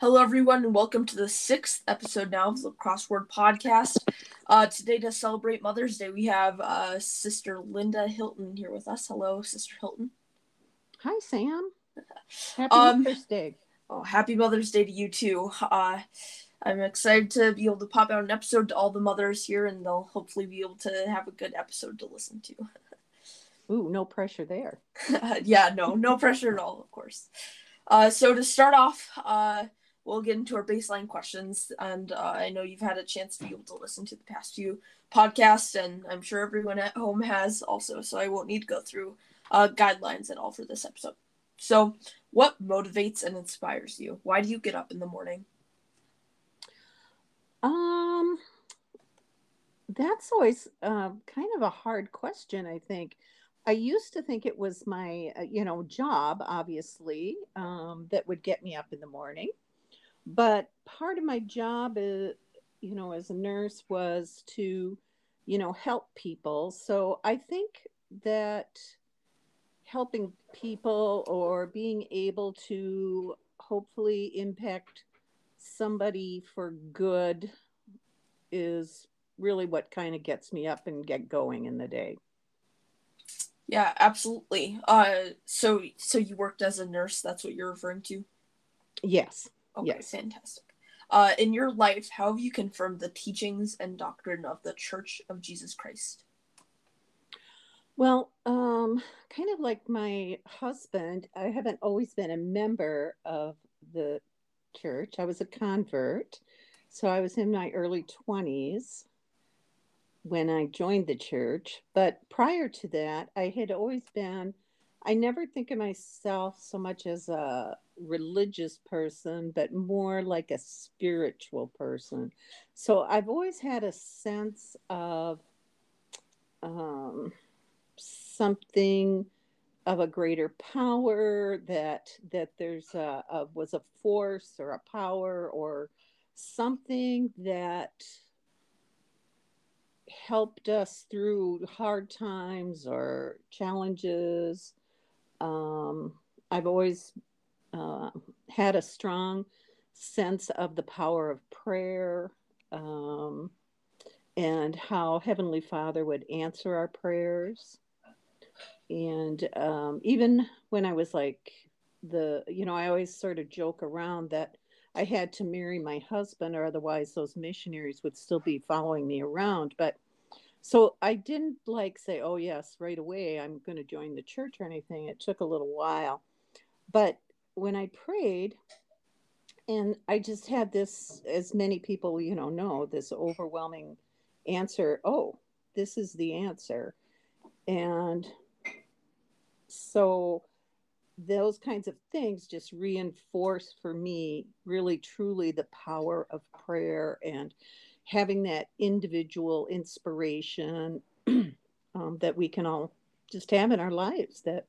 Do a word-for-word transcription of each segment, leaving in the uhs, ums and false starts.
Hello, everyone, and welcome to the sixth episode now of the Crossword Podcast. Uh, today, to celebrate Mother's Day, we have uh, Sister Linda Hilton here with us. Hello, Sister Hilton. Hi, Sam. Happy um, Mother's Day. Oh, happy Mother's Day to you, too. Uh, I'm excited to be able to pop out an episode to all the mothers here, and they'll hopefully be able to have a good episode to listen to. Ooh, no pressure there. yeah, no, no pressure at all, of course. Uh, so to start off, uh, we'll get into our baseline questions, and uh, I know you've had a chance to be able to listen to the past few podcasts, and I'm sure everyone at home has also, so I won't need to go through uh, guidelines at all for this episode. So, what motivates and inspires you? Why do you get up in the morning? Um, that's always uh, kind of a hard question, I think. I used to think it was my, uh, you know, job, obviously, um, that would get me up in the morning. But part of my job, is, you know, as a nurse was to, you know, help people. So I think that helping people or being able to hopefully impact somebody for good is really what kind of gets me up and get going in the day. Yeah, absolutely. Uh, so so you worked as a nurse. That's what you're referring to? Yes. Okay, yes. Fantastic. Uh, in your life, how have you confirmed the teachings and doctrine of the Church of Jesus Christ? Well, um, kind of like my husband, I haven't always been a member of the church. I was a convert, so I was in my early twenties when I joined the church. But prior to that, I had always been, I never think of myself so much as a religious person, but more like a spiritual person. So I've always had a sense of um, something of a greater power, that that there's a, a was a force or a power or something that helped us through hard times or challenges. Um, I've always uh, had a strong sense of the power of prayer um, and how Heavenly Father would answer our prayers. And um, even when I was like the, you know, I always sort of joke around that I had to marry my husband, or otherwise those missionaries would still be following me around. But so I didn't like say, oh, yes, right away, I'm going to join the church or anything. It took a little while. But when I prayed, and I just had this, as many people, you know, know, this overwhelming answer, oh, this is the answer. And so those kinds of things just reinforce for me really truly the power of prayer and having that individual inspiration um, that we can all just have in our lives, that,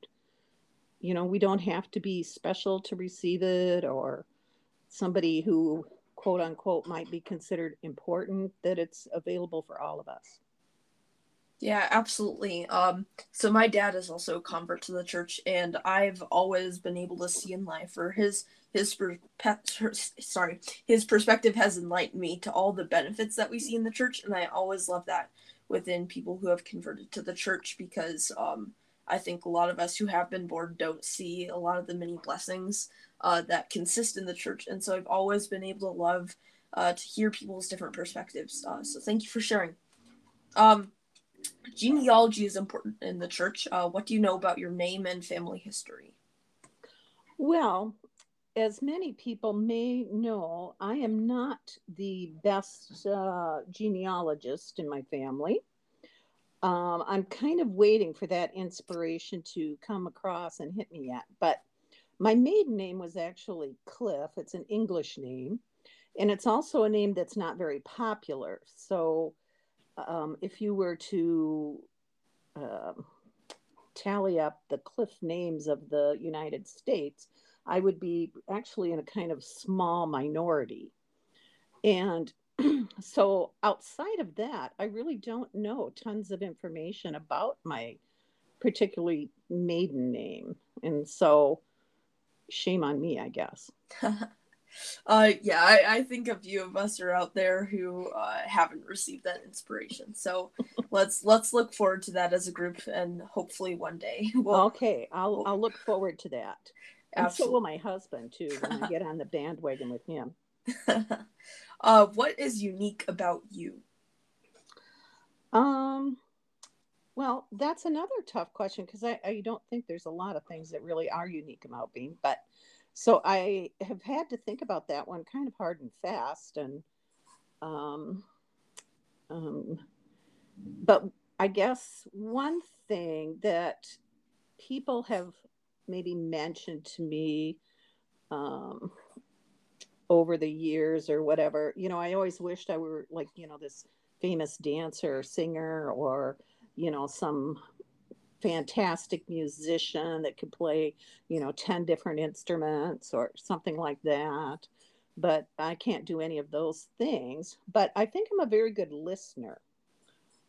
you know, we don't have to be special to receive it, or somebody who quote unquote might be considered important, that it's available for all of us. Yeah, absolutely. Um, so my dad is also a convert to the church, and I've always been able to see in life, or his his per, per, sorry his perspective has enlightened me to all the benefits that we see in the church, and I always love that within people who have converted to the church, because um, I think a lot of us who have been born don't see a lot of the many blessings uh, that consist in the church, and so I've always been able to love uh, to hear people's different perspectives. Uh, so thank you for sharing. Um. Genealogy is important in the church. Uh, what do you know about your name and family history? Well, as many people may know, I am not the best uh, genealogist in my family. Um, I'm kind of waiting for that inspiration to come across and hit me yet. But my maiden name was actually Cliff. It's an English name. And it's also a name that's not very popular. So Um, if you were to um, tally up the Cliff names of the United States, I would be actually in a kind of small minority. And so outside of that, I really don't know tons of information about my particularly maiden name. And so shame on me, I guess. Uh, yeah, I, I think a few of us are out there who uh, haven't received that inspiration. So let's let's look forward to that as a group, and hopefully one day. We'll, okay, I'll we'll... I'll look forward to that. Absolutely. And so will my husband too, when I get on the bandwagon with him. uh, what is unique about you? Um, well, that's another tough question, because I, I don't think there's a lot of things that really are unique about me, but. So I have had to think about that one kind of hard and fast, and um, um, but I guess one thing that people have maybe mentioned to me um, over the years or whatever, you know, I always wished I were like, you know, this famous dancer or singer, or, you know, some fantastic musician that could play, you know, ten different instruments or something like that. But I can't do any of those things. But I think I'm a very good listener.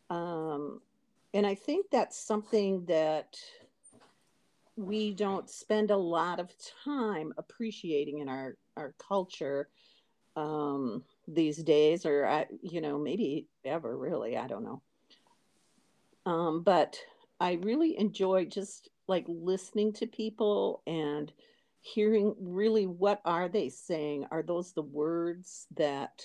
Um, and I think that's something that we don't spend a lot of time appreciating in our, our culture um, these days, or, I, you know, maybe ever really, I don't know. Um, but I really enjoy just like listening to people and hearing really what are they saying? Are those the words that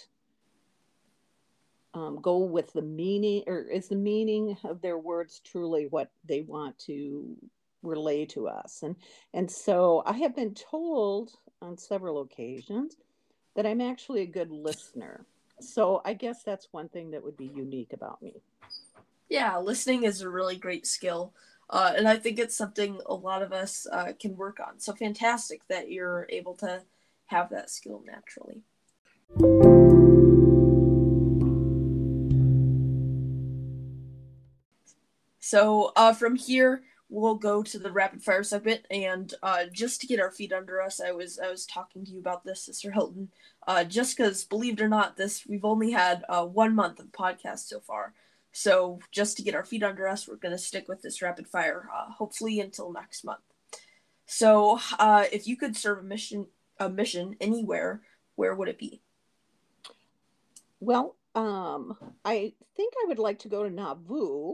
um, go with the meaning, or is the meaning of their words truly what they want to relay to us? And, and so I have been told on several occasions that I'm actually a good listener. So I guess that's one thing that would be unique about me. Yeah, listening is a really great skill, uh, and I think it's something a lot of us uh, can work on. So fantastic that you're able to have that skill naturally. So uh, from here, we'll go to the rapid fire segment, and uh, just to get our feet under us, I was I was talking to you about this, Sister Hilton, uh, just because, believe it or not, this we've only had uh, one month of podcast so far. So just to get our feet under us, we're going to stick with this rapid fire, uh, hopefully until next month. So uh, if you could serve a mission a mission anywhere, where would it be? Well, um, I think I would like to go to Nauvoo,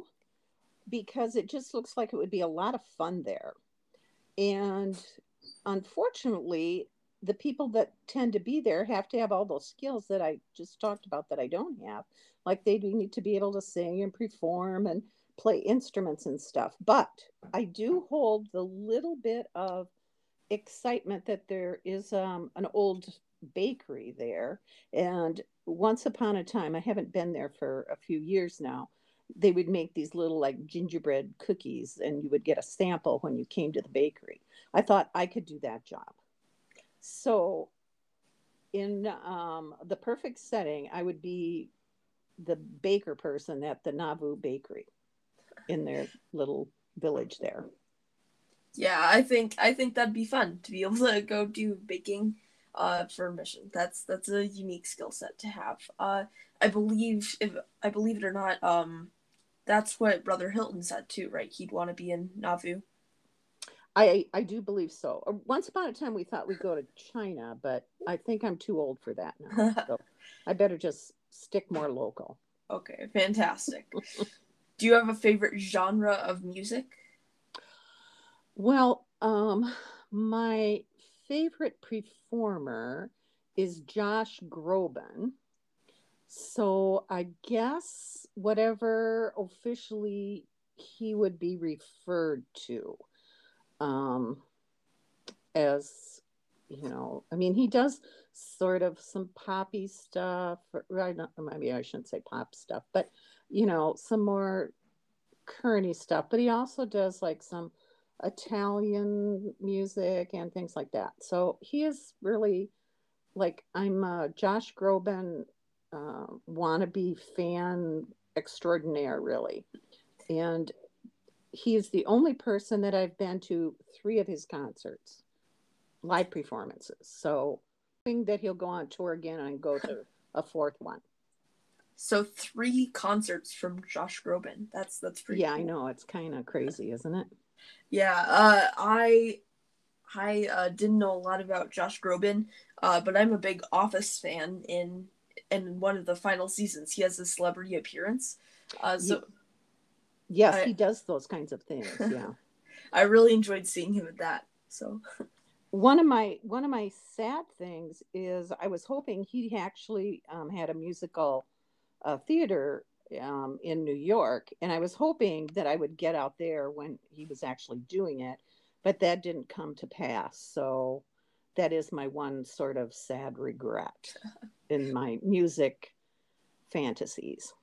because it just looks like it would be a lot of fun there. And unfortunately, the people that tend to be there have to have all those skills that I just talked about that I don't have. Like they do need to be able to sing and perform and play instruments and stuff. But I do hold the little bit of excitement that there is um, an old bakery there. And once upon a time, I haven't been there for a few years now, they would make these little like gingerbread cookies, and you would get a sample when you came to the bakery. I thought I could do that job. So in um, the perfect setting, I would be the baker person at the Nauvoo bakery in their little village there. Yeah, I think I think that'd be fun to be able to go do baking uh, for a mission. That's that's a unique skill set to have. Uh, I believe, if I believe it or not, um, that's what Brother Hilton said too, right? He'd want to be in Nauvoo. I, I do believe so. Once upon a time, we thought we'd go to China, but I think I'm too old for that now. So I better just stick more local. Okay, fantastic. Do you have a favorite genre of music? Well, um, my favorite performer is Josh Groban. So I guess whatever officially he would be referred to. Um, as you know, I mean, he does sort of some poppy stuff, right? Maybe I shouldn't say pop stuff, but you know, some more current stuff, but he also does like some Italian music and things like that. So he is really like, I'm a Josh Groban, uh, wannabe fan extraordinaire, really. And he is the only person that I've been to three of his concerts, live performances. So I think that he'll go on tour again and go to a fourth one. So three concerts from Josh Groban. That's that's pretty. Yeah, cool. I know, it's kind of crazy, isn't it? Yeah, uh, I I uh, didn't know a lot about Josh Groban, uh, but I'm a big Office fan. In in one of the final seasons, he has a celebrity appearance. Uh, so, yes, I, he does those kinds of things. Yeah, I really enjoyed seeing him at that. So, one of my one of my sad things is I was hoping he actually um, had a musical uh, theater um, in New York, and I was hoping that I would get out there when he was actually doing it. But that didn't come to pass. So that is my one sort of sad regret in my music fantasies.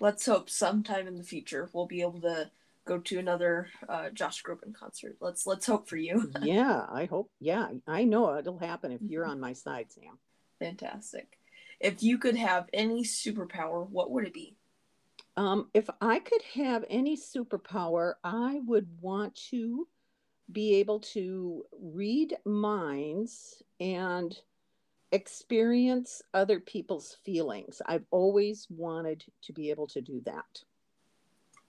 Let's hope sometime in the future we'll be able to go to another uh, Josh Groban concert. Let's let's hope for you. Yeah, I hope. Yeah, I know it'll happen if you're on my side, Sam. Fantastic. If you could have any superpower, what would it be? Um, if I could have any superpower, I would want to be able to read minds and experience other people's feelings. I've always wanted to be able to do that.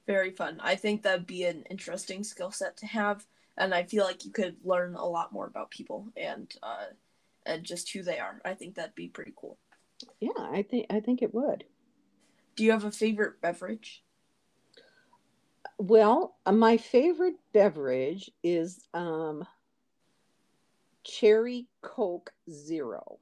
Very fun. I think that'd be an interesting skill set to have, and I feel like you could learn a lot more about people and uh, and just who they are. I think that'd be pretty cool. Yeah, I think I think it would. Do you have a favorite beverage? Well, my favorite beverage is um, Cherry Coke Zero.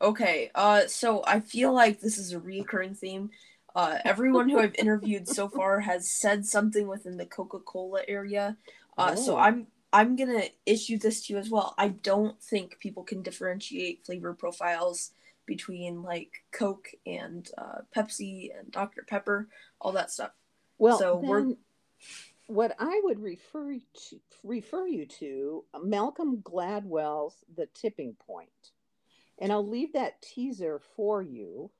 Okay, uh, so I feel like this is a recurring theme. Uh, everyone who I've interviewed so far has said something within the Coca-Cola area. Uh, oh. So I'm I'm gonna issue this to you as well. I don't think people can differentiate flavor profiles between like Coke and uh, Pepsi and Doctor Pepper, all that stuff. Well, so we're... what I would refer to, refer you to Malcolm Gladwell's The Tipping Point. And I'll leave that teaser for you.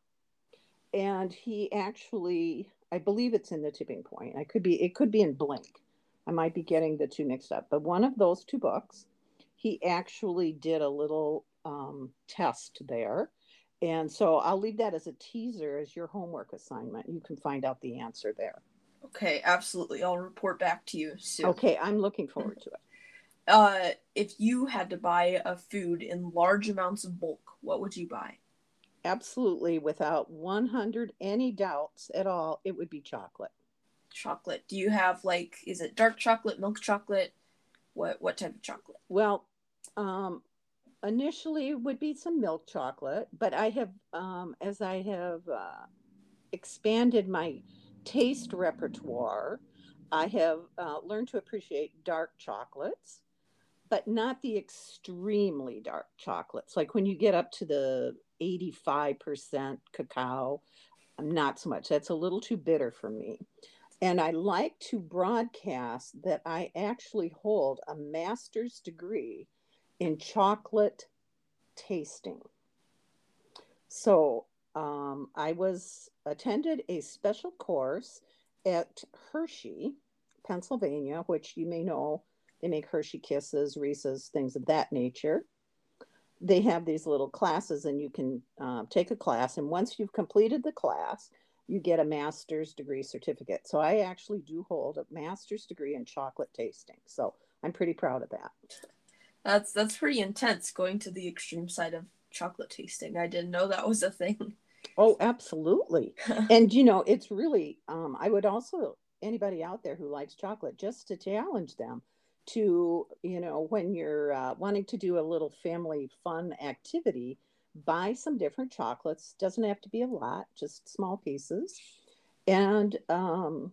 And he actually, I believe it's in The Tipping Point. I could be, it could be in Blink. I might be getting the two mixed up. But one of those two books, he actually did a little um, test there. And so I'll leave that as a teaser as your homework assignment. You can find out the answer there. Okay, absolutely. I'll report back to you soon. Okay, I'm looking forward to it. Uh, if you had to buy a food in large amounts of bulk, what would you buy? Absolutely, without one hundred any doubts at all, it would be chocolate. Chocolate. Do you have like, is it dark chocolate, milk chocolate? What what type of chocolate? Well, um, initially, it would be some milk chocolate, but I have, um, as I have uh, expanded my taste repertoire, I have uh, learned to appreciate dark chocolates, but not the extremely dark chocolates. Like when you get up to the eighty-five percent cacao, not so much. That's a little too bitter for me. And I like to broadcast that I actually hold a master's degree in chocolate tasting. So um, I was attended a special course at Hershey, Pennsylvania, which you may know, they make Hershey Kisses, Reese's, things of that nature. They have these little classes and you can uh, take a class. And once you've completed the class, you get a master's degree certificate. So I actually do hold a master's degree in chocolate tasting. So I'm pretty proud of that. That's that's pretty intense, going to the extreme side of chocolate tasting. I didn't know that was a thing. Oh, absolutely. And, you know, it's really, um, I would also, anybody out there who likes chocolate, just to challenge them to, you know, when you're uh, wanting to do a little family fun activity, buy some different chocolates. Doesn't have to be a lot, just small pieces. And um,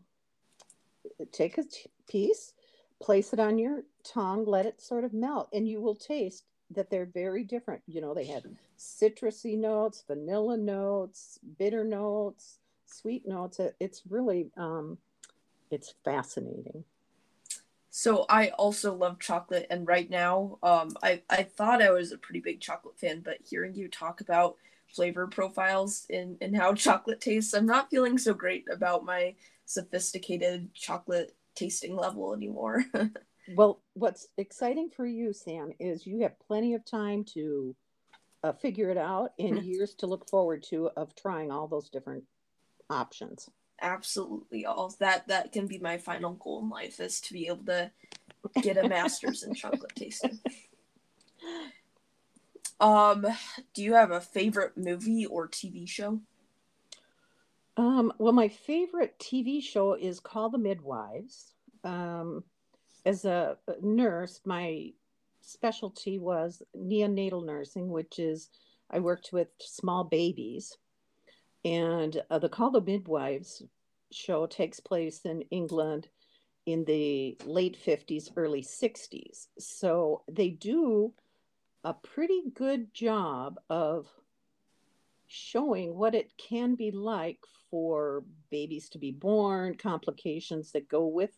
take a piece, place it on your tongue, let it sort of melt, and you will taste that they're very different. You know, they had citrusy notes, vanilla notes, bitter notes, sweet notes. It's really, um, it's fascinating. So I also love chocolate. And right now, um, I, I thought I was a pretty big chocolate fan, but hearing you talk about flavor profiles and, and how chocolate tastes, I'm not feeling so great about my sophisticated chocolate tasting level anymore. Well, what's exciting for you, Sam, is you have plenty of time to uh, figure it out and years to look forward to of trying all those different options. absolutely all. That that can be my final goal in life, is to be able to get a master's in chocolate tasting. Um, do you have a favorite movie or T V show? Um, well, my favorite T V show is Call the Midwives. Um, as a nurse, my specialty was neonatal nursing, which is I worked with small babies. And uh, the Call the Midwives show takes place in England in the late fifties, early sixties. So they do a pretty good job of showing what it can be like for babies to be born, complications that go with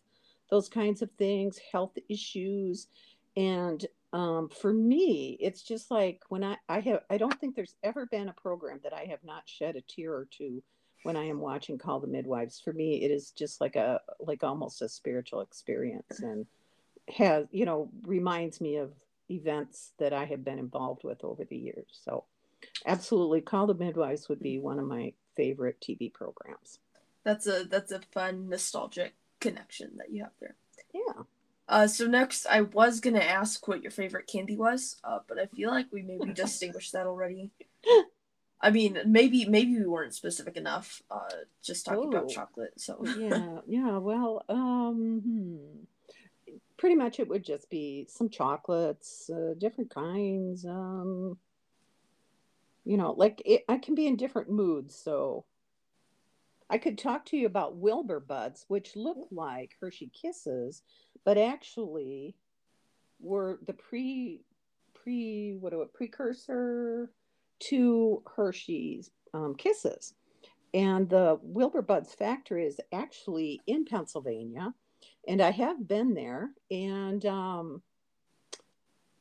those kinds of things, health issues. And um, for me, it's just like when I, I have, I don't think there's ever been a program that I have not shed a tear or two when I am watching Call the Midwives. For me, it is just like a, like almost a spiritual experience, and has, you know, reminds me of events that I have been involved with over the years. So absolutely, Call the Midwives would be one of my favorite T V programs. That's a, that's a fun, nostalgic connection that you have there. Yeah. Uh, so next, I was going to ask what your favorite candy was, uh, but I feel like we maybe distinguished that already. I mean, maybe maybe we weren't specific enough, uh, just talking oh, about chocolate. So yeah, yeah, well, um, hmm. pretty much it would just be some chocolates, uh, different kinds. Um, you know, like it, I can be in different moods, so I could talk to you about Wilbur Buds, which look like Hershey Kisses, but actually were the pre, pre, what do it, precursor to Hershey's um, Kisses. And the Wilbur Buds factory is actually in Pennsylvania, and I have been there, and um,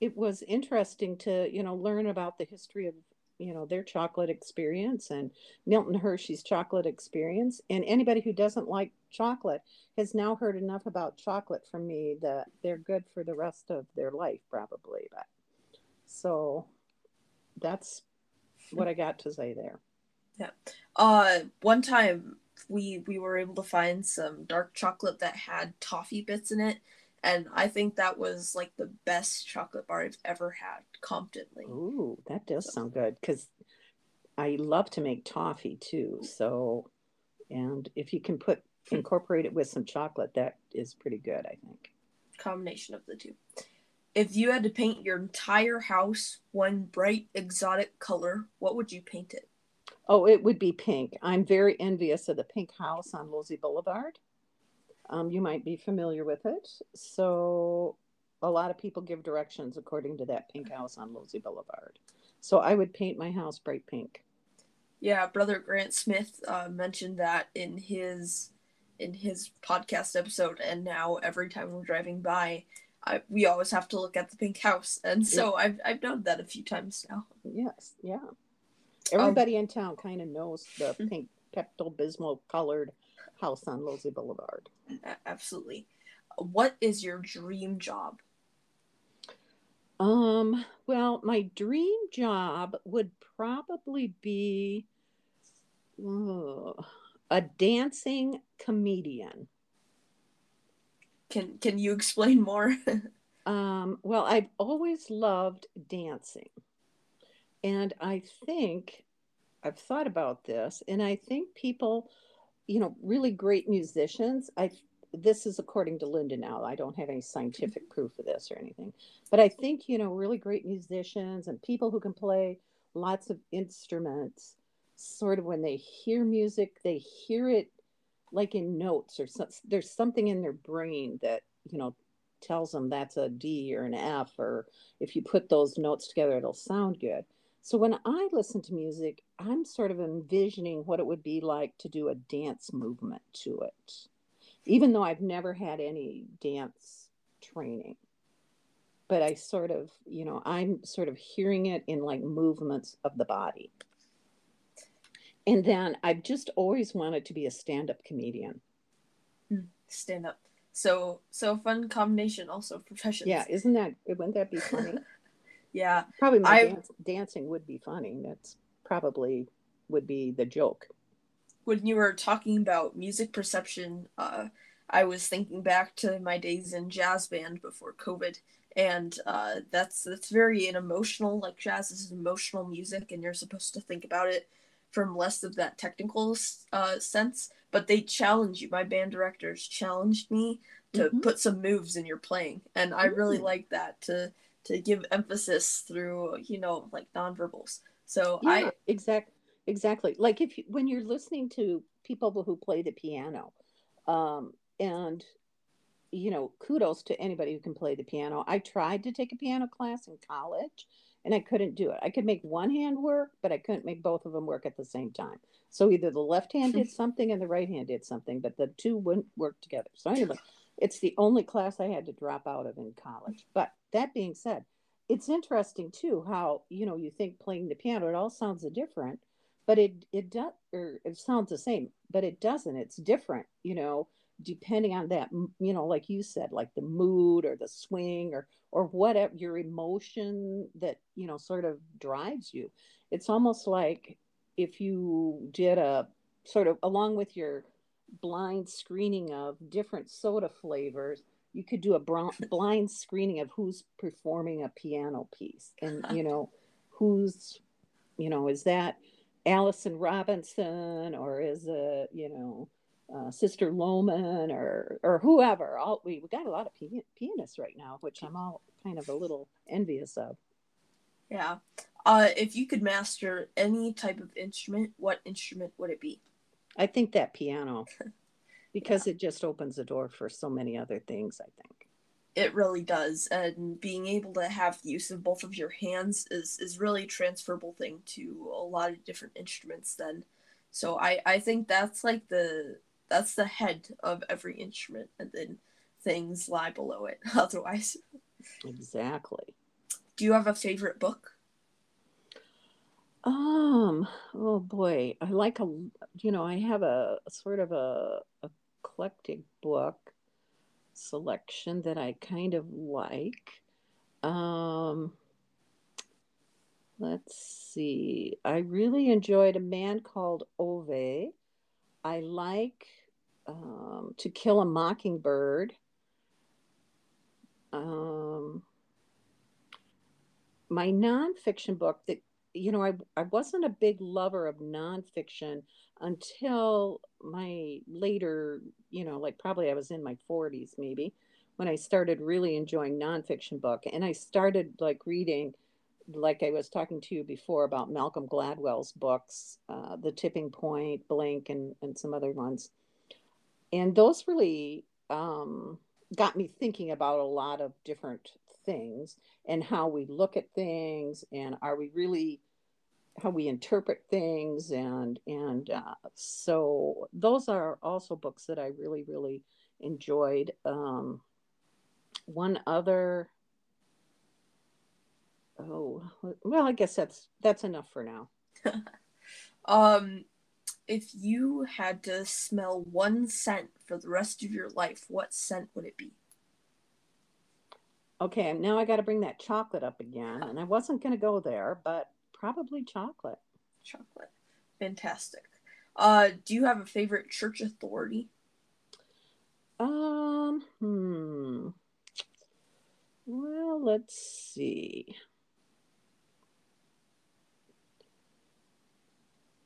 it was interesting to, you know, learn about the history of, you know, their chocolate experience and Milton Hershey's chocolate experience. And anybody who doesn't like chocolate has now heard enough about chocolate from me that they're good for the rest of their life, probably. But so that's what I got to say there. Yeah. Uh, one time we, we were able to find some dark chocolate that had toffee bits in it. And I think that was like the best chocolate bar I've ever had, Comptonly. Ooh, that does so. sound good, because I love to make toffee too. So, and if you can put, incorporate it with some chocolate, that is pretty good, I think. Combination of the two. If you had to paint your entire house one bright, exotic color, what would you paint it? Oh, it would be pink. I'm very envious of the pink house on Losey Boulevard. Um, you might be familiar with it. So a lot of people give directions according to that pink house on Losey Boulevard. So I would paint my house bright pink. Yeah, Brother Grant Smith uh, mentioned that in his in his podcast episode. And now every time we're driving by, I, we always have to look at the pink house. And so yeah. I've I've done that a few times now. Yes, yeah. Everybody um, in town kind of knows the pink Pepto-Bismol colored house on Losey Boulevard. Absolutely. What is your dream job? Um, well, my dream job would probably be uh, a dancing comedian. Can can you explain more? um, well, I've always loved dancing. And I think I've thought about this, and I think people, you know, really great musicians. I this is according to Linda now. I don't have any scientific proof of this or anything, but I think, you know, really great musicians and people who can play lots of instruments, sort of when they hear music, they hear it like in notes or so, there's something in their brain that, you know, tells them that's a D or an F, or if you put those notes together, it'll sound good. So when I listen to music, I'm sort of envisioning what it would be like to do a dance movement to it, even though I've never had any dance training. But I sort of, you know, I'm sort of hearing it in like movements of the body. And then I've just always wanted to be a stand-up comedian. Stand-up. So, so fun combination also of professions. Yeah, isn't that, wouldn't that be funny? Yeah, probably my dance, dancing would be funny. That's probably would be the joke. when you were talking about music perception, uh, I was thinking back to my days in jazz band before COVID, and uh, that's that's very an emotional, like jazz is emotional music, and you're supposed to think about it from less of that technical uh, sense, but they challenge you. My band directors challenged me to mm-hmm. put some moves in your playing, and I really mm-hmm. like that, to to give emphasis through, you know, like nonverbals. So yeah, I exactly exactly like if you, when you're listening to people who play the piano, um, and you know, kudos to anybody who can play the piano. I tried to take a piano class in college, and I couldn't do it. I could make one hand work, but I couldn't make both of them work at the same time. So either the left hand did something and the right hand did something, but the two wouldn't work together. So anyway, it's the only class I had to drop out of in college. But that being said, it's interesting too how, you know, you think playing the piano, it all sounds different, but it it does, or it sounds the same, but it doesn't. It's different, you know, depending on that, you know, like you said, like the mood or the swing or or whatever, your emotion that, you know, sort of drives you. It's almost like if you did a sort of, along with your blind screening of different soda flavors, you could do a brown, blind screening of who's performing a piano piece, and you know, who's, you know, is that Allison Robinson, or is a, you know, Uh, Sister Loman, or or whoever. All we we got a lot of pian- pianists right now, which I'm all kind of a little envious of. Yeah, uh, if you could master any type of instrument, what instrument would it be? I think that piano, because yeah. it just opens the door for so many other things. I think it really does, and being able to have the use of both of your hands is is really a transferable thing to a lot of different instruments. Then, so I I think that's like the That's the head of every instrument, and then things lie below it otherwise. Exactly. Do you have a favorite book? Um, oh boy. I like a, you know, I have a, a sort of a, a eclectic book selection that I kind of like. Um, let's see. I really enjoyed A Man Called Ove. I like um, To Kill a Mockingbird. Um, my nonfiction book that, you know, I, I wasn't a big lover of nonfiction until my later, you know, like probably I was in my forties maybe, when I started really enjoying nonfiction book. And I started like reading, like I was talking to you before about Malcolm Gladwell's books, uh, The Tipping Point, Blink, and, and some other ones. And those really um, got me thinking about a lot of different things, and how we look at things, and are we really, how we interpret things. And, and uh, so those are also books that I really, really enjoyed. Um, one other, Oh, well, I guess that's that's enough for now. um, if you had to smell one scent for the rest of your life, what scent would it be? Okay, now I got to bring that chocolate up again, and I wasn't going to go there, but probably chocolate. Chocolate. Fantastic. Uh, do you have a favorite church authority? Um, hmm. Well, let's see.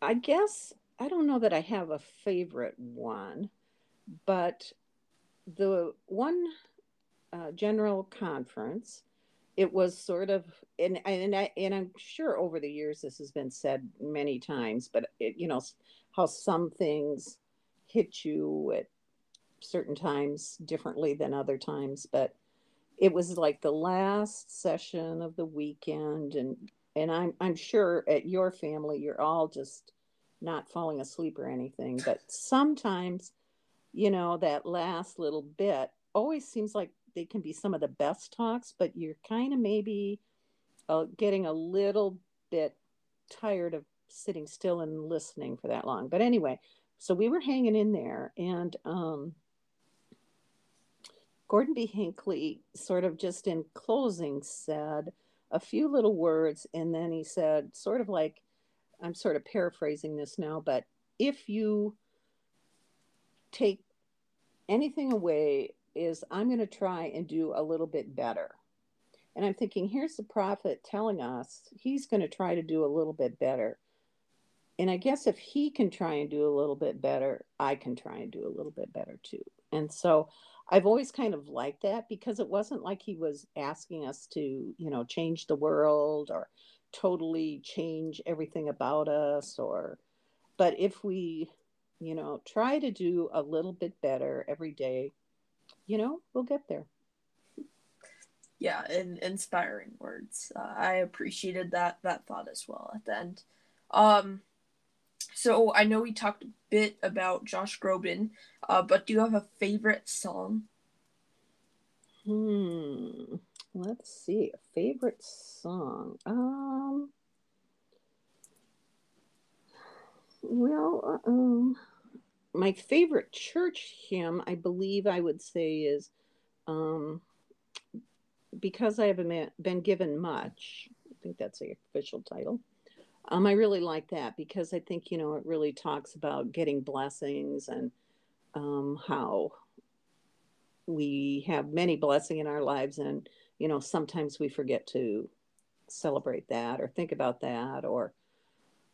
I guess, I don't know that I have a favorite one, but the one uh, general conference, it was sort of, and and, I, and I'm sure over the years this has been said many times, but it, you know, how some things hit you at certain times differently than other times, but it was like the last session of the weekend, and And I'm I'm sure at your family, you're all just not falling asleep or anything. But sometimes, you know, that last little bit always seems like they can be some of the best talks, but you're kind of maybe uh, getting a little bit tired of sitting still and listening for that long. But anyway, so we were hanging in there, and um, Gordon B. Hinckley sort of just in closing said a few little words, and then he said, sort of like, I'm sort of paraphrasing this now, but if you take anything away, is I'm going to try and do a little bit better. And I'm thinking, here's the prophet telling us he's going to try to do a little bit better. And I guess if he can try and do a little bit better, I can try and do a little bit better too. And so I've always kind of liked that, because it wasn't like he was asking us to, you know, change the world or totally change everything about us, or, but if we, you know, try to do a little bit better every day, you know, we'll get there. Yeah, and inspiring words. Uh, I appreciated that that thought as well at the end. Um, so I know we talked a bit about Josh Groban, uh, but do you have a favorite song? Hmm. Let's see. A favorite song. Um. Well, um, my favorite church hymn, I believe, I would say is, um. Because I haven't been given much, I think that's the official title. Um, I really like that because I think, you know, it really talks about getting blessings and um, how we have many blessings in our lives. And, you know, sometimes we forget to celebrate that or think about that, or,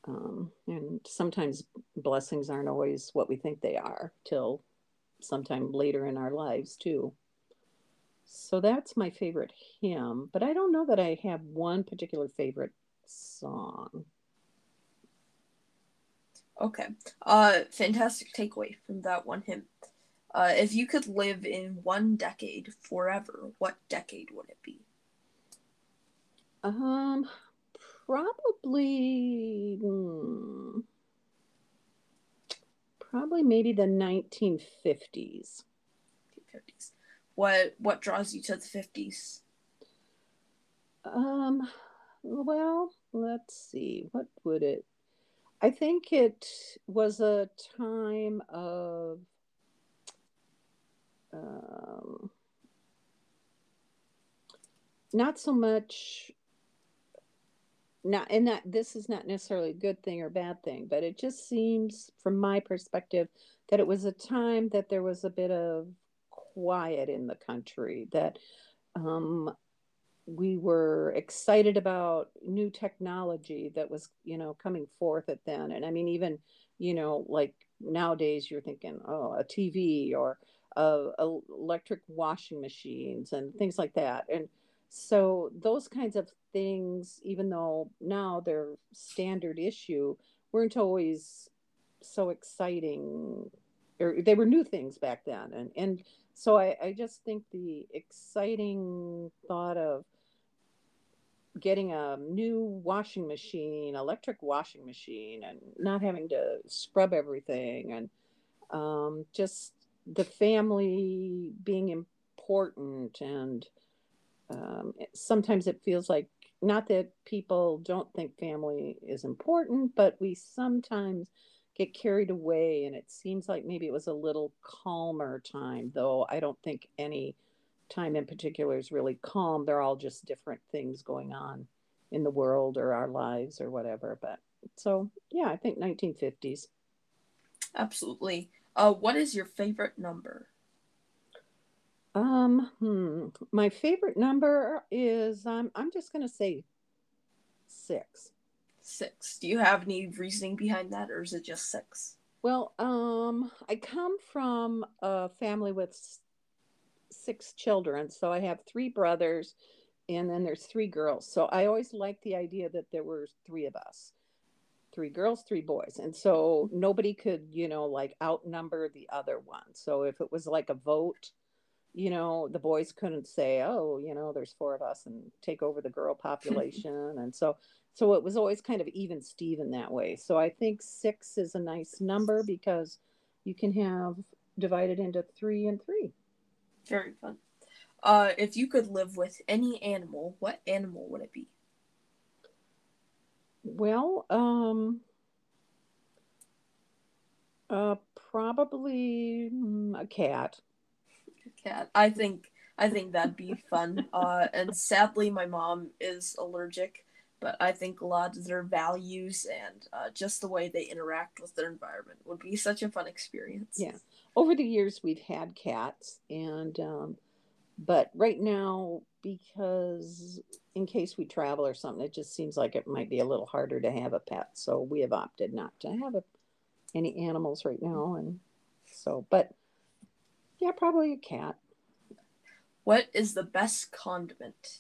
um, and sometimes blessings aren't always what we think they are till sometime later in our lives too. So that's my favorite hymn, but I don't know that I have one particular favorite song. Okay. Uh, fantastic takeaway from that one hymn. Uh, if you could live in one decade forever, what decade would it be? Um, probably, hmm, probably maybe the nineteen fifties. nineteen fifties. What what draws you to the fifties? Um, well, let's see. What would it? I think it was a time of um, not so much. Not and that this is not necessarily a good thing or bad thing, but it just seems, from my perspective, that it was a time that there was a bit of quiet in the country, that um, we were excited about new technology that was, you know, coming forth at then. And I mean, even, you know, like nowadays you're thinking, oh, a T V or uh, electric washing machines and things like that. And so those kinds of things, even though now they're standard issue, weren't always so exciting, or they were new things back then. And, and, So I, I just think the exciting thought of getting a new washing machine, electric washing machine, and not having to scrub everything, and um, just the family being important. And um, sometimes it feels like, not that people don't think family is important, but we sometimes get carried away, and it seems like maybe it was a little calmer time, though I don't think any time in particular is really calm. They're all just different things going on in the world or our lives or whatever. But so, yeah, I think nineteen fifties. Absolutely. Uh, what is your favorite number? Um, hmm, my favorite number is, um, I'm just going to say six. Six. Do you have any reasoning behind that, or is it just six? Well, um, I come from a family with six children. So I have three brothers, and then there's three girls. So I always liked the idea that there were three of us, three girls, three boys. And so nobody could, you know, like outnumber the other one. So if it was like a vote, you know, the boys couldn't say, oh, you know, there's four of us and take over the girl population. And so So it was always kind of even Steven that way. So I think six is a nice number because you can have divided into three and three. Very fun. Uh, if you could live with any animal, what animal would it be? Well, um, uh, probably a cat. A cat. I think I think that'd be fun. Uh, and sadly, my mom is allergic. but I think a lot of their values and uh, just the way they interact with their environment would be such a fun experience. Yeah. Over the years, we've had cats, and um, but right now, because in case we travel or something, it just seems like it might be a little harder to have a pet. So we have opted not to have a, any animals right now. And so, but yeah, probably a cat. What is the best condiment?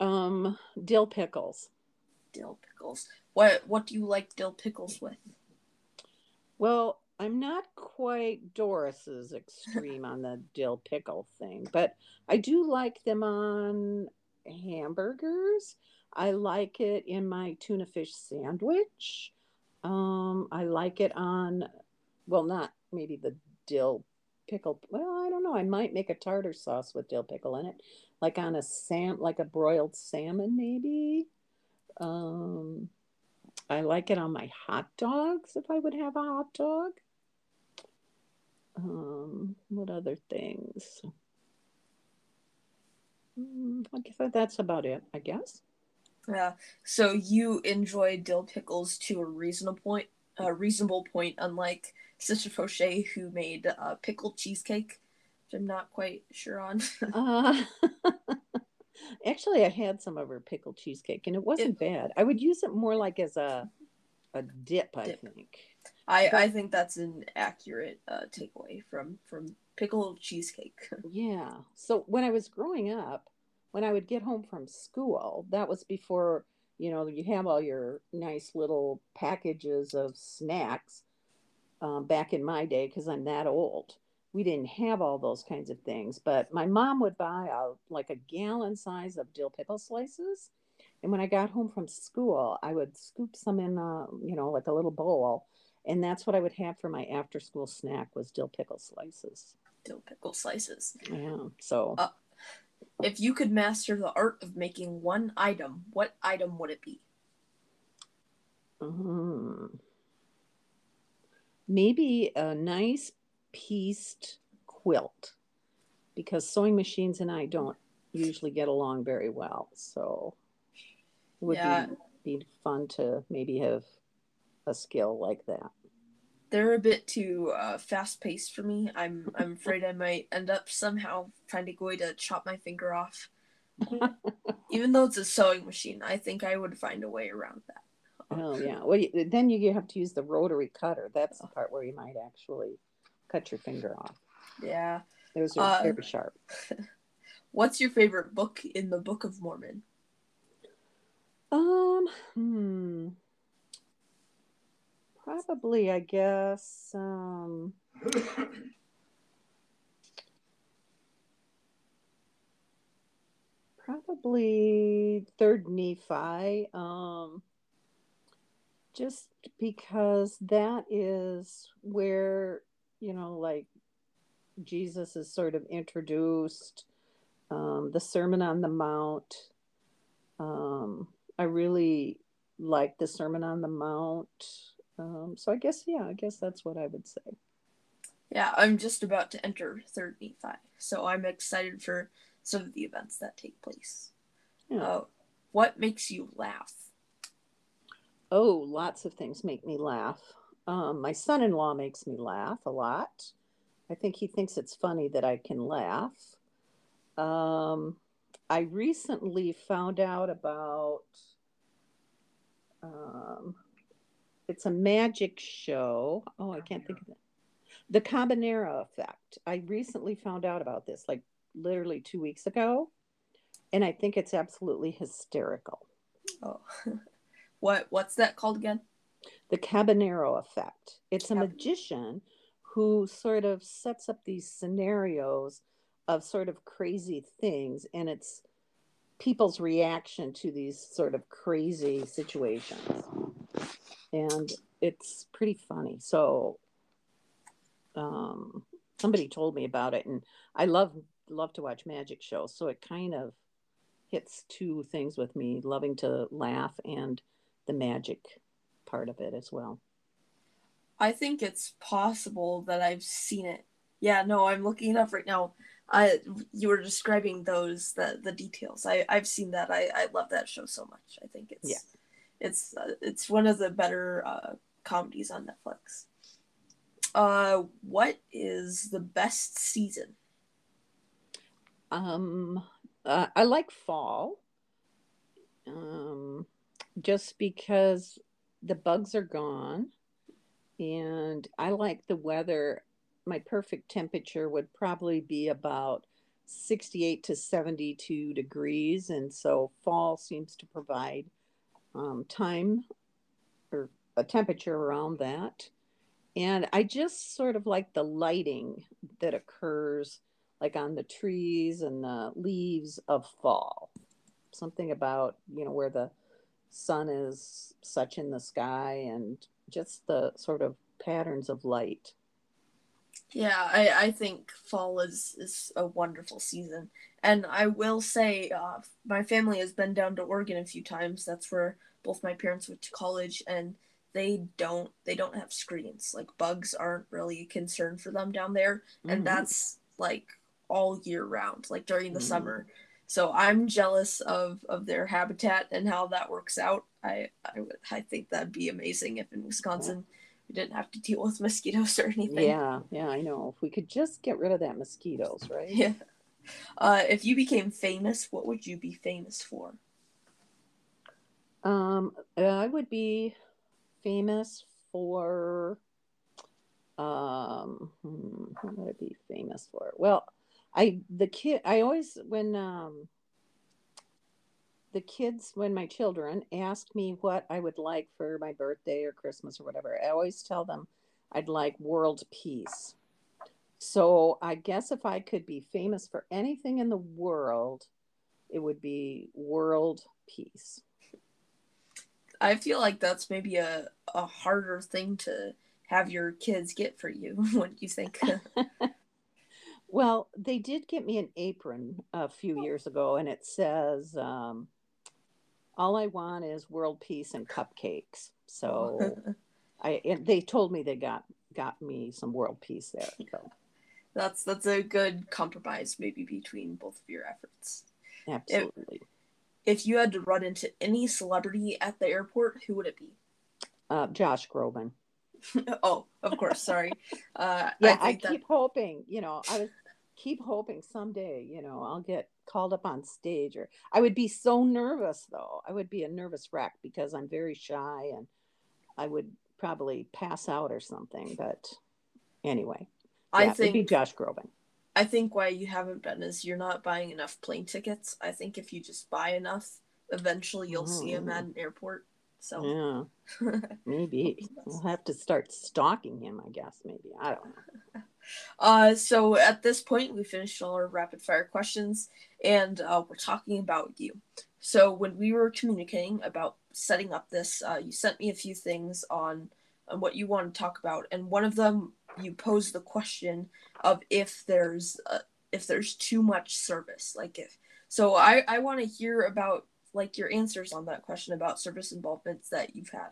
Um, dill pickles. Dill pickles. What What do you like dill pickles with? Well, I'm not quite Doris's extreme on the dill pickle thing, but I do like them on hamburgers. I like it in my tuna fish sandwich. Um, I like it on, well, not maybe the dill pickle. Well, I don't know. I might make a tartar sauce with dill pickle in it, like on a sam, like a broiled salmon, maybe. Um, I like it on my hot dogs if I would have a hot dog. Um, what other things? Mm, I guess that's about it, I guess. Yeah. So you enjoy dill pickles to a reasonable point, a reasonable point, unlike Sister Fauché, who made uh, pickled cheesecake, which I'm not quite sure on. uh, actually, I had some of her pickled cheesecake, and it wasn't it, bad. I would use it more like as a a dip, I dip. think. I, but, I think that's an accurate uh, takeaway from, from pickled cheesecake. Yeah. So when I was growing up, when I would get home from school, that was before, you know, you have all your nice little packages of snacks. Um, back in my day, because I'm that old, we didn't have all those kinds of things. But my mom would buy a, like a gallon size of dill pickle slices. And when I got home from school, I would scoop some in, a, you know, like a little bowl. And that's what I would have for my after school snack was dill pickle slices. Dill pickle slices. Yeah. So uh, if you could master the art of making one item, what item would it be? Hmm. Maybe a nice pieced quilt, because sewing machines and I don't usually get along very well. So it would yeah. be, be fun to maybe have a skill like that. They're a bit too uh, fast-paced for me. I'm I'm afraid I might end up somehow finding a way to chop my finger off. Even though it's a sewing machine, I think I would find a way around that. Oh, yeah. Well, you, then you have to use the rotary cutter. That's the part where you might actually cut your finger off. Yeah. Those are uh, very sharp. What's your favorite book in the Book of Mormon? Um, hmm. Probably, I guess, um, probably Third Nephi. Um. Just because that is where, you know, like Jesus is sort of introduced, um, the Sermon on the Mount. Um, I really like the Sermon on the Mount. Um, so I guess, yeah, I guess that's what I would say. Yeah, I'm just about to enter Third Nephi, so I'm excited for some of the events that take place. Yeah. Uh, what makes you laugh? Oh, lots of things make me laugh. Um, my son-in-law makes me laugh a lot. I think he thinks it's funny that I can laugh. Um, I recently found out about, um, it's a magic show. Oh, I can't think of it. The Cabanera Effect. I recently found out about this, like literally two weeks ago. And I think it's absolutely hysterical. Oh, What what's that called again? The Cabanera Effect. It's a magician who sort of sets up these scenarios of sort of crazy things, and it's people's reaction to these sort of crazy situations. And it's pretty funny. So um, somebody told me about it, and I love love to watch magic shows, so it kind of hits two things with me, loving to laugh and the magic part of it as well. I think it's possible that I've seen it. Yeah, no, I'm looking it up right now. I you were describing those the the details. I I've seen that. I I love that show so much. I think it's yeah. it's uh, it's one of the better uh, comedies on Netflix. Uh, what is the best season? Um, uh, I like fall. Um, just because the bugs are gone, and I like the weather. My perfect temperature would probably be about sixty-eight to seventy-two degrees. And so fall seems to provide um, time or a temperature around that. And I just sort of like the lighting that occurs like on the trees and the leaves of fall. Something about, you know, where the sun is such in the sky and just the sort of patterns of light. Yeah, I, I think fall is, is a wonderful season. And I will say, uh, my family has been down to Oregon a few times. That's where both my parents went to college, and they don't they don't have screens. Like, bugs aren't really a concern for them down there. And mm-hmm. that's, like, all year round, like during the mm-hmm. summer. So I'm jealous of, of their habitat and how that works out. I, I, would, I think that'd be amazing if in Wisconsin... Yeah. Didn't have to deal with mosquitoes or anything. Yeah, yeah, I know. If we could just get rid of that mosquitoes, right? Yeah. Uh, if you became famous, what would you be famous for? Um, I would be famous for, um, hmm, what would I be famous for? Well, I, the kid, I always, when, um, the kids, when my children ask me what I would like for my birthday or Christmas or whatever, I always tell them I'd like world peace. So I guess if I could be famous for anything in the world, it would be world peace. I feel like that's maybe a, a harder thing to have your kids get for you. What do you think? Well, they did get me an apron a few years ago, and it says, um, all I want is world peace and cupcakes. So I, and they told me they got, got me some world peace there. So. That's, that's a good compromise maybe between both of your efforts. Absolutely. If, if you had to run into any celebrity at the airport, who would it be? Uh, Josh Groban. Oh, of course. Sorry. Uh, yeah, I, I keep that... hoping, you know, I was keep hoping someday, you know, I'll get called up on stage. Or I would be so nervous, though. I would be a nervous wreck because I'm very shy and I would probably pass out or something. But anyway, yeah, I think it'd be Josh Groban. I think why you haven't been is you're not buying enough plane tickets. I think if you just buy enough, eventually you'll mm. see him at an airport. So yeah, maybe we'll have to start stalking him, I guess. Maybe. I don't know. Uh, so at this point, we finished all our rapid fire questions, and uh, we're talking about you. So when we were communicating about setting up this, uh, you sent me a few things on, on what you want to talk about. And one of them, you posed the question of if there's uh, if there's too much service. Like if so I, I want to hear about like your answers on that question about service involvements that you've had.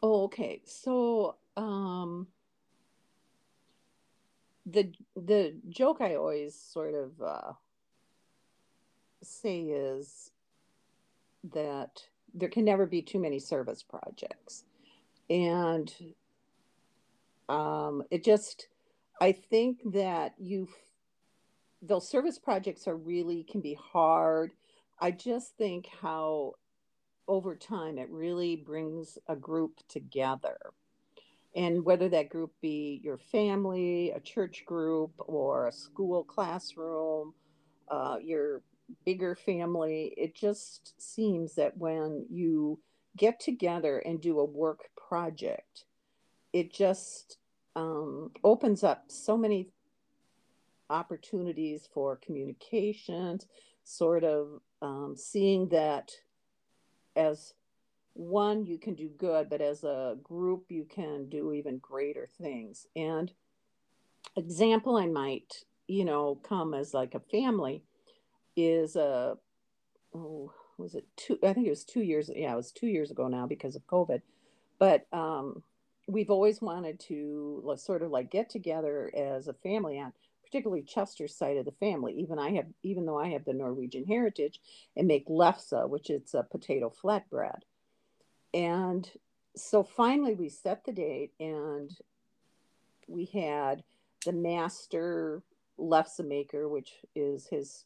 Oh, okay. So um, the the joke I always sort of uh, say is that there can never be too many service projects. And um, it just, I think that you've, those service projects are really, can be hard. I just think how over time it really brings a group together, and whether that group be your family, a church group, or a school classroom, uh, your bigger family, it just seems that when you get together and do a work project, it just um, opens up so many opportunities for communications, sort of um, seeing that as one, you can do good, but as a group, you can do even greater things. And example I might, you know, come as like a family is a, oh, was it two, I think it was two years, yeah, it was two years ago now because of COVID. But um, we've always wanted to sort of like get together as a family on particularly Chester's side of the family, even I have, even though I have the Norwegian heritage, and make lefse, which is a potato flatbread. And so finally we set the date, and we had the master lefse maker, which is his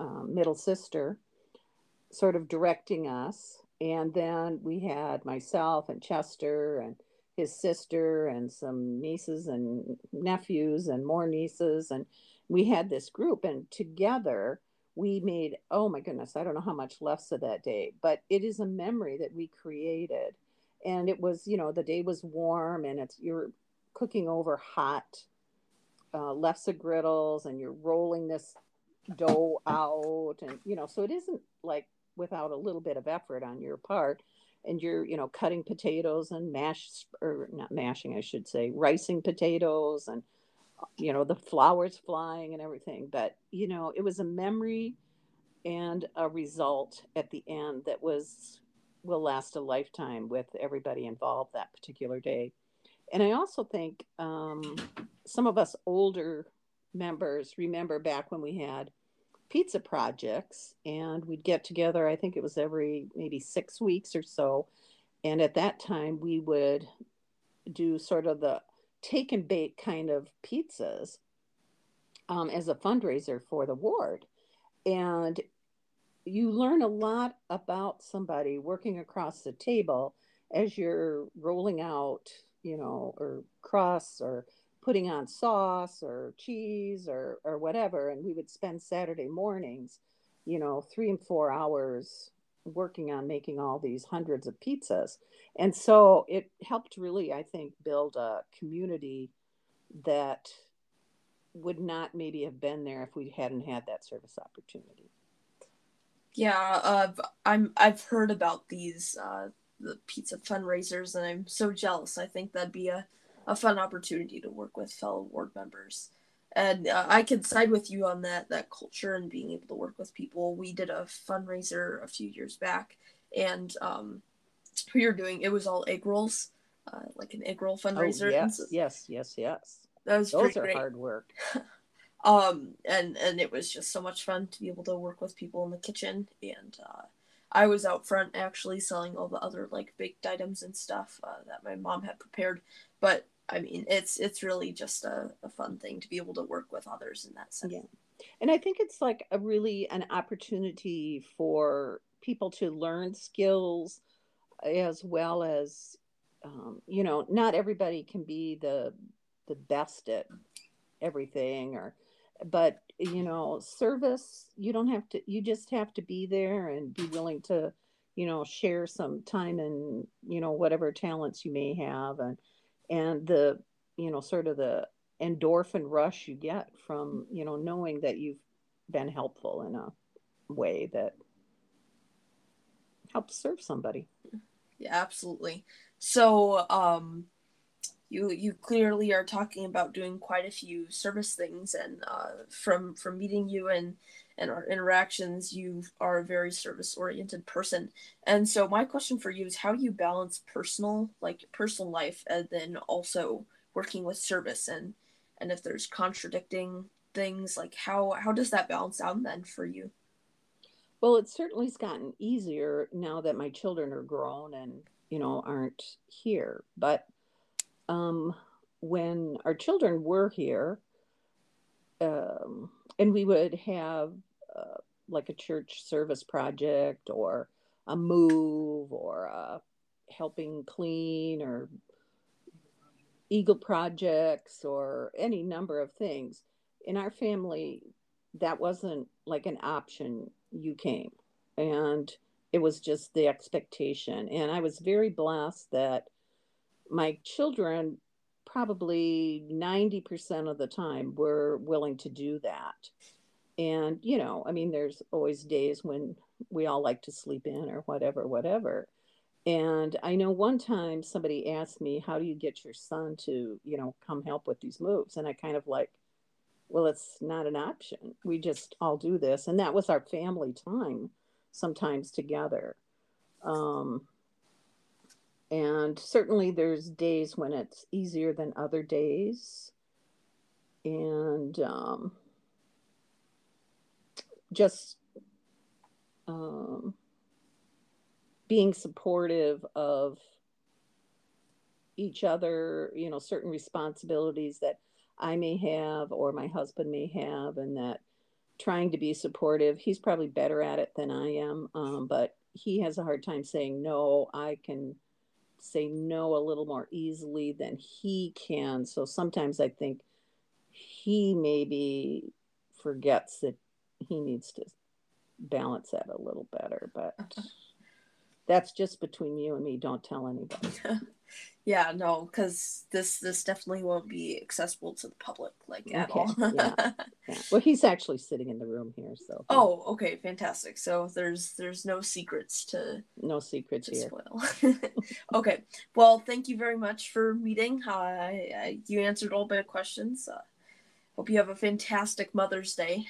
um, middle sister, sort of directing us. And then we had myself and Chester and his sister and some nieces and nephews and more nieces. And we had this group, and together we made, oh my goodness, I don't know how much lefse that day, but it is a memory that we created. And it was, you know, the day was warm, and it's, you're cooking over hot uh, lefse griddles, and you're rolling this dough out, and, you know, so it isn't like without a little bit of effort on your part. And you're, you know, cutting potatoes and mash, or not mashing, I should say, ricing potatoes, and, you know, the flowers flying and everything. But, you know, it was a memory and a result at the end that was, will last a lifetime with everybody involved that particular day. And I also think um, some of us older members remember back when we had pizza projects, and we'd get together, I think it was every maybe six weeks or so. And at that time we would do sort of the take and bake kind of pizzas um, as a fundraiser for the ward. And you learn a lot about somebody working across the table as you're rolling out, you know, or crusts, or putting on sauce or cheese or, or whatever. And we would spend Saturday mornings, you know, three and four hours working on making all these hundreds of pizzas. And so it helped really, I think, build a community that would not maybe have been there if we hadn't had that service opportunity. Yeah, uh, I'm, I've heard about these uh, the pizza fundraisers, and I'm so jealous. I think that'd be a a fun opportunity to work with fellow ward members. And uh, I can side with you on that, that culture and being able to work with people. We did a fundraiser a few years back, and um, we were doing, it was all egg rolls, uh, like an egg roll fundraiser. Oh, yes, so, yes, yes, yes. That was Those are great. hard work. um, and, and it was just so much fun to be able to work with people in the kitchen. And uh, I was out front actually selling all the other like baked items and stuff uh, that my mom had prepared. But I mean, it's it's really just a, a fun thing to be able to work with others in that sense. Yeah. And I think it's like a really an opportunity for people to learn skills, as well as, um, you know, not everybody can be the the best at everything, or, but, you know, service, you don't have to, you just have to be there and be willing to, you know, share some time and, you know, whatever talents you may have. And, And the, you know, sort of the endorphin rush you get from, you know, knowing that you've been helpful in a way that helps serve somebody. Yeah, absolutely. So um, you you clearly are talking about doing quite a few service things, and uh, from from meeting you and, and our interactions, you are a very service-oriented person. And so my question for you is, how do you balance personal, like personal life, and then also working with service? And, and if there's contradicting things, like how, how does that balance out then for you? Well, it certainly has gotten easier now that my children are grown and, you know, aren't here. But um, when our children were here, um, and we would have Uh, like a church service project, or a move, or a helping clean, or Eagle projects, or any number of things. In our family, that wasn't like an option. You came, and it was just the expectation. And I was very blessed that my children, probably ninety percent of the time, were willing to do that. And, you know, I mean, there's always days when we all like to sleep in or whatever, whatever. And I know one time somebody asked me, how do you get your son to, you know, come help with these moves? And I kind of like, well, it's not an option. We just all do this. And that was our family time sometimes together. Um, and certainly there's days when it's easier than other days. and um, just um, being supportive of each other, you know, certain responsibilities that I may have or my husband may have, and that trying to be supportive. He's probably better at it than I am, um, but he has a hard time saying no. I can say no a little more easily than he can. So sometimes I think he maybe forgets that he needs to balance that a little better, but that's just between you and me. Don't tell anybody. Yeah, no, because this this definitely won't be accessible to the public, like, okay, at all. Yeah, yeah. Well, he's actually sitting in the room here, so. Oh, okay, fantastic. So there's there's no secrets to no secrets to here. Spoil. Okay, well, thank you very much for meeting. Uh, I, I, you answered all my questions. Uh, hope you have a fantastic Mother's Day.